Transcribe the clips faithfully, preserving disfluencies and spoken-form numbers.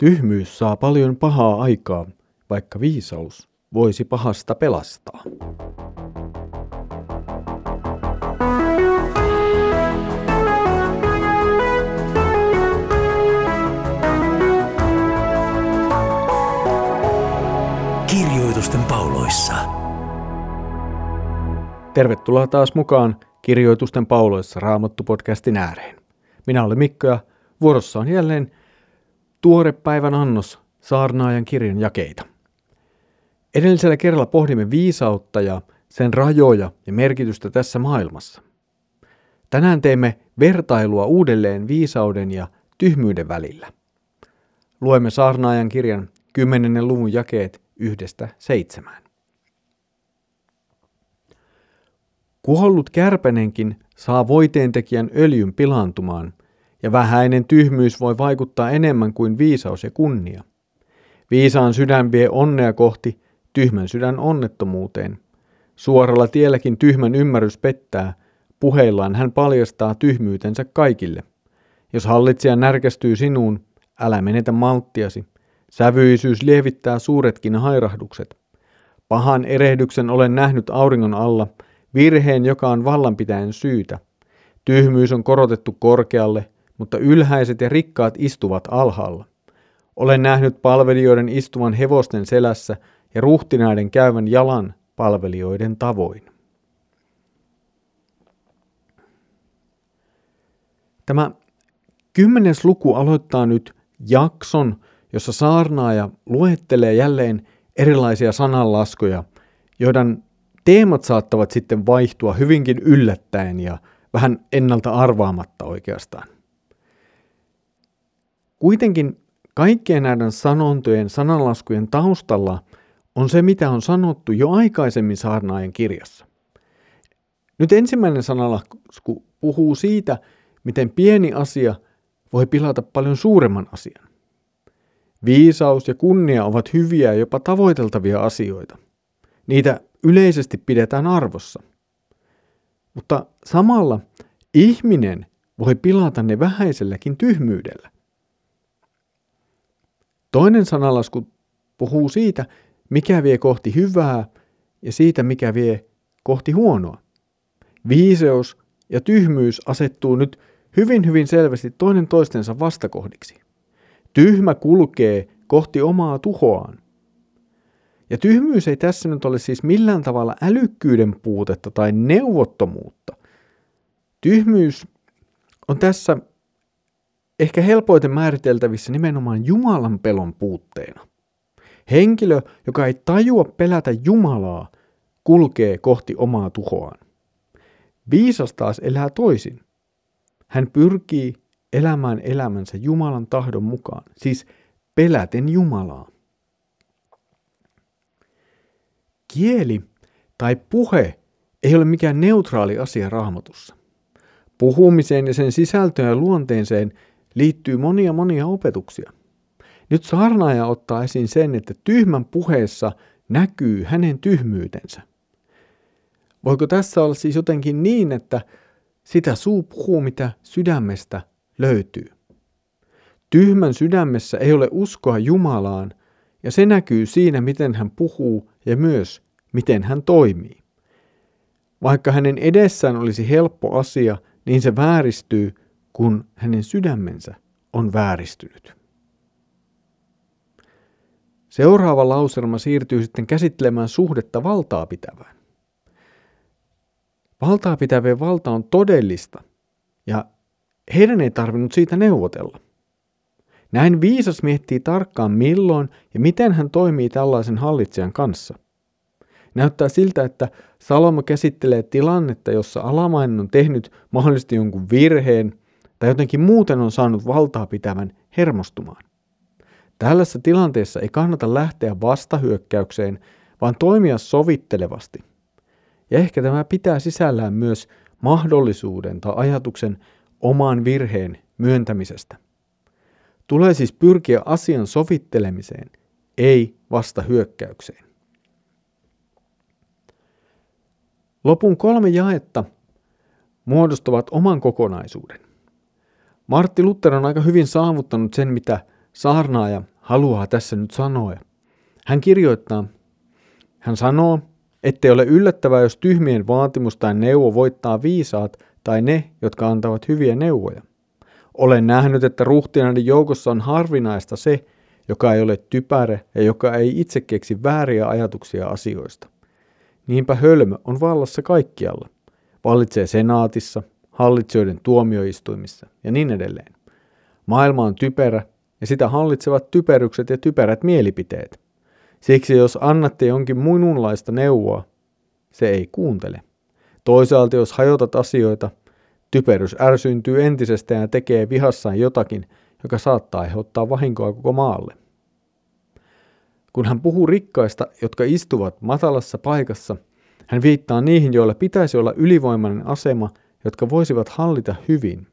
Tyhmyys saa paljon pahaa aikaa, vaikka viisaus voisi pahasta pelastaa. Kirjoitusten pauloissa. Tervetuloa taas mukaan Kirjoitusten pauloissa Raamattu-podcastin ääreen. Minä olen Mikko ja vuorossa on jälleen tuore päivän annos Saarnaajan kirjan jakeita. Edellisellä kerralla pohdimme viisautta ja sen rajoja ja merkitystä tässä maailmassa. Tänään teemme vertailua uudelleen viisauden ja tyhmyyden välillä. Luemme Saarnaajan kirjan kymmenennen luvun jakeet yhdestä seitsemään. Kuollut kärpänenkin saa voiteentekijän öljyn pilaantumaan, ja vähäinen tyhmyys voi vaikuttaa enemmän kuin viisaus ja kunnia. Viisaan sydän vie onnea kohti, tyhmän sydän onnettomuuteen. Suoralla tielläkin tyhmän ymmärrys pettää, puheillaan hän paljastaa tyhmyytensä kaikille. Jos hallitsija närkästyy sinuun, älä menetä malttiasi. Sävyisyys lievittää suuretkin hairahdukset. Pahan erehdyksen olen nähnyt auringon alla, virheen, joka on vallanpitäjän syytä. Tyhmyys on korotettu korkealle, mutta ylhäiset ja rikkaat istuvat alhaalla. Olen nähnyt palvelijoiden istuvan hevosten selässä ja ruhtinaiden käyvän jalan palvelijoiden tavoin. Tämä kymmenes luku aloittaa nyt jakson, jossa saarnaaja luettelee jälleen erilaisia sananlaskuja, joiden teemat saattavat sitten vaihtua hyvinkin yllättäen ja vähän ennalta arvaamatta oikeastaan. Kuitenkin kaikkien näiden sanontojen, sananlaskujen taustalla on se, mitä on sanottu jo aikaisemmin saarnaajan kirjassa. Nyt ensimmäinen sanalasku puhuu siitä, miten pieni asia voi pilata paljon suuremman asian. Viisaus ja kunnia ovat hyviä ja jopa tavoiteltavia asioita. Niitä yleisesti pidetään arvossa. Mutta samalla ihminen voi pilata ne vähäiselläkin tyhmyydellä. Toinen sanalasku puhuu siitä, mikä vie kohti hyvää ja siitä, mikä vie kohti huonoa. Viiseus ja tyhmyys asettuu nyt hyvin hyvin selvästi toinen toistensa vastakohdiksi. Tyhmä kulkee kohti omaa tuhoaan. Ja tyhmyys ei tässä nyt ole siis millään tavalla älykkyyden puutetta tai neuvottomuutta. Tyhmyys on tässä ehkä helpoiten määriteltävissä nimenomaan Jumalan pelon puutteena. Henkilö, joka ei tajua pelätä Jumalaa, kulkee kohti omaa tuhoaan. Viisas taas elää toisin. Hän pyrkii elämään elämänsä Jumalan tahdon mukaan, siis peläten Jumalaa. Kieli tai puhe ei ole mikään neutraali asia Raamatussa. Puhumiseen ja sen sisältöön ja luonteeseen liittyy monia monia opetuksia. Nyt saarnaaja ottaa esiin sen, että tyhmän puheessa näkyy hänen tyhmyytensä. Voiko tässä olla siis jotenkin niin, että sitä suu puhuu, mitä sydämestä löytyy? Tyhmän sydämessä ei ole uskoa Jumalaan, ja se näkyy siinä, miten hän puhuu ja myös, miten hän toimii. Vaikka hänen edessään olisi helppo asia, niin se vääristyy, kun hänen sydämensä on vääristynyt. Seuraava lauselma siirtyy sitten käsittelemään suhdetta valtaa pitävään. Valtaa pitävien valta on todellista, ja heidän ei tarvinnut siitä neuvotella. Näin viisas miettii tarkkaan, milloin ja miten hän toimii tällaisen hallitsijan kanssa. Näyttää siltä, että Salomo käsittelee tilannetta, jossa alamainen on tehnyt mahdollisesti jonkun virheen tai jotenkin muuten on saanut valtaa pitävän hermostumaan. Tällaisessa tilanteessa ei kannata lähteä vastahyökkäykseen, vaan toimia sovittelevasti. Ja ehkä tämä pitää sisällään myös mahdollisuuden tai ajatuksen oman virheen myöntämisestä. Tulee siis pyrkiä asian sovittelemiseen, ei vastahyökkäykseen. Lopun kolme jaetta muodostavat oman kokonaisuuden. Martti Lutter on aika hyvin saavuttanut sen, mitä saarnaaja haluaa tässä nyt sanoa. Hän kirjoittaa, hän sanoo, ettei ole yllättävää, jos tyhmien vaatimus tai neuvo voittaa viisaat tai ne, jotka antavat hyviä neuvoja. Olen nähnyt, että ruhtinaiden joukossa on harvinaista se, joka ei ole typerä ja joka ei itse keksi vääriä ajatuksia asioista. Niinpä hölmö on vallassa kaikkialla. Vallitsee senaatissa, hallitsijoiden tuomioistuimissa ja niin edelleen. Maailma on typerä ja sitä hallitsevat typerykset ja typerät mielipiteet. Siksi jos annatte jonkin muunlaista neuvoa, se ei kuuntele. Toisaalta jos hajotat asioita, typerys ärsyntyy entisestään ja tekee vihassaan jotakin, joka saattaa aiheuttaa vahinkoa koko maalle. Kun hän puhuu rikkaista, jotka istuvat matalassa paikassa, hän viittaa niihin, joilla pitäisi olla ylivoimainen asema, jotka voisivat hallita hyvin.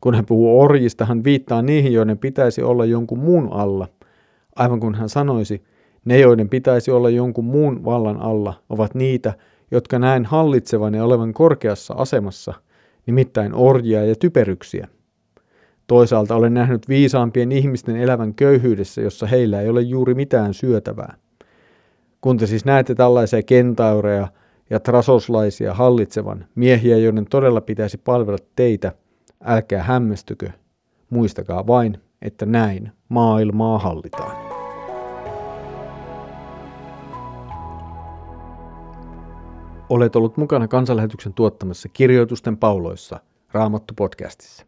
Kun hän puhuu orjista, hän viittaa niihin, joiden pitäisi olla jonkun muun alla, aivan kun hän sanoisi, ne, joiden pitäisi olla jonkun muun vallan alla, ovat niitä, jotka näen hallitsevan ja olevan korkeassa asemassa, nimittäin orjia ja typeryksiä. Toisaalta olen nähnyt viisaampien ihmisten elävän köyhyydessä, jossa heillä ei ole juuri mitään syötävää. Kun te siis näette tällaisia kentaureja ja trasoslaisia hallitsevan, miehiä, joiden todella pitäisi palvella teitä, älkää hämmästykö, muistakaa vain, että näin maailmaa hallitaan. Olet ollut mukana kansanlähetyksen tuottamassa Kirjoitusten pauloissa Raamattu-podcastissa.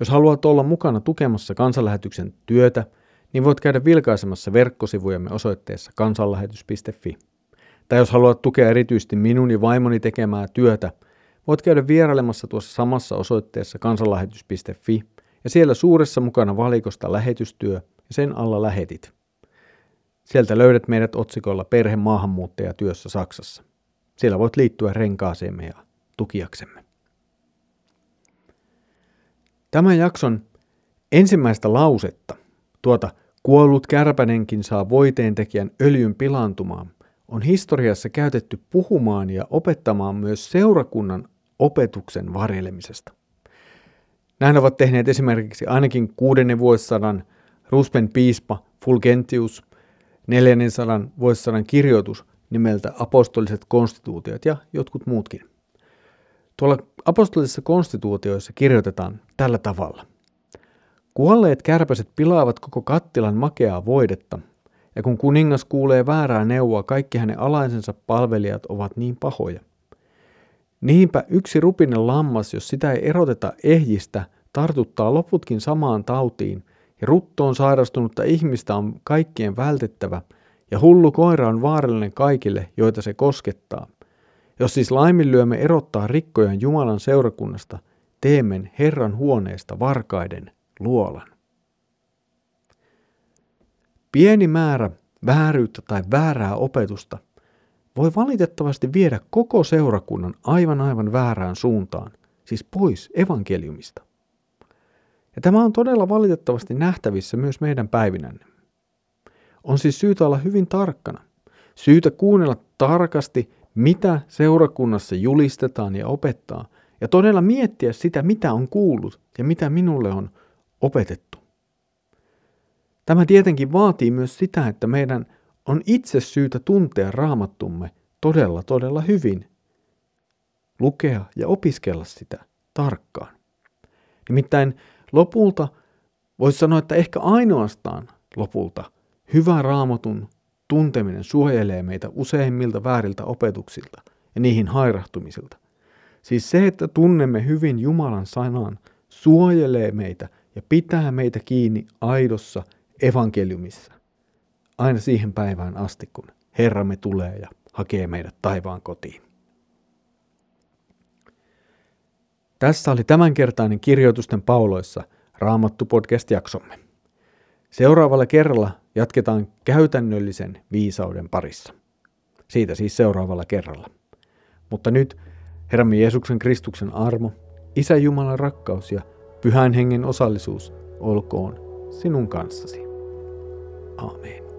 Jos haluat olla mukana tukemassa kansanlähetyksen työtä, niin voit käydä vilkaisemassa verkkosivujamme osoitteessa kansanlähetys piste fi. Tai jos haluat tukea erityisesti minun ja vaimoni tekemää työtä, voit käydä vierailemassa tuossa samassa osoitteessa kansanlähetys piste fi ja siellä suuressa mukana valikosta lähetystyö ja sen alla lähetit. Sieltä löydät meidät otsikolla Perhe maahanmuuttajatyössä Saksassa. Siellä voit liittyä renkaaseemme ja tukijaksemme. Tämän jakson ensimmäistä lausetta, tuota kuollut kärpänenkin saa voiteentekijän öljyn pilaantumaan, on historiassa käytetty puhumaan ja opettamaan myös seurakunnan opetuksen varjelemisesta. Näin ovat tehneet esimerkiksi ainakin kuudennen vuosisadan Ruspen piispa Fulgentius, neljänsadan vuosisadan kirjoitus nimeltä apostoliset konstituutiot ja jotkut muutkin. Tuolla apostolisissa konstituutioissa kirjoitetaan tällä tavalla. Kuolleet kärpäset pilaavat koko kattilan makeaa voidetta, ja kun kuningas kuulee väärää neuvoa, kaikki hänen alaisensa palvelijat ovat niin pahoja. Niinpä yksi rupinen lammas, jos sitä ei eroteta ehjistä, tartuttaa loputkin samaan tautiin, ja ruttoon sairastunutta ihmistä on kaikkien vältettävä, ja hullu koira on vaarallinen kaikille, joita se koskettaa. Jos siis laiminlyömme erottaa rikkojan Jumalan seurakunnasta, teemme Herran huoneesta varkaiden luolan. Pieni määrä vääryyttä tai väärää opetusta voi valitettavasti viedä koko seurakunnan aivan aivan väärään suuntaan, siis pois evankeliumista. Ja tämä on todella valitettavasti nähtävissä myös meidän päivinämme. On siis syytä olla hyvin tarkkana, syytä kuunnella tarkasti, mitä seurakunnassa julistetaan ja opettaa, ja todella miettiä sitä, mitä on kuullut ja mitä minulle on opetettu. Tämä tietenkin vaatii myös sitä, että meidän on itse syytä tuntea Raamattumme todella todella hyvin, lukea ja opiskella sitä tarkkaan. Nimittäin lopulta, voisi sanoa, että ehkä ainoastaan lopulta, hyvä Raamatun tunteminen suojelee meitä useimmilta vääriltä opetuksilta ja niihin hairahtumisilta. Siis se, että tunnemme hyvin Jumalan sanan, suojelee meitä ja pitää meitä kiinni aidossa evankeliumissa. Aina siihen päivään asti, kun Herramme tulee ja hakee meidät taivaan kotiin. Tässä oli tämänkertainen Kirjoitusten pauloissa Raamattu-podcast-jaksomme. Seuraavalla kerralla jatketaan käytännöllisen viisauden parissa. Siitä siis seuraavalla kerralla. Mutta nyt Herramme Jeesuksen Kristuksen armo, Isä Jumalan rakkaus ja Pyhän Hengen osallisuus olkoon sinun kanssasi. Aamen.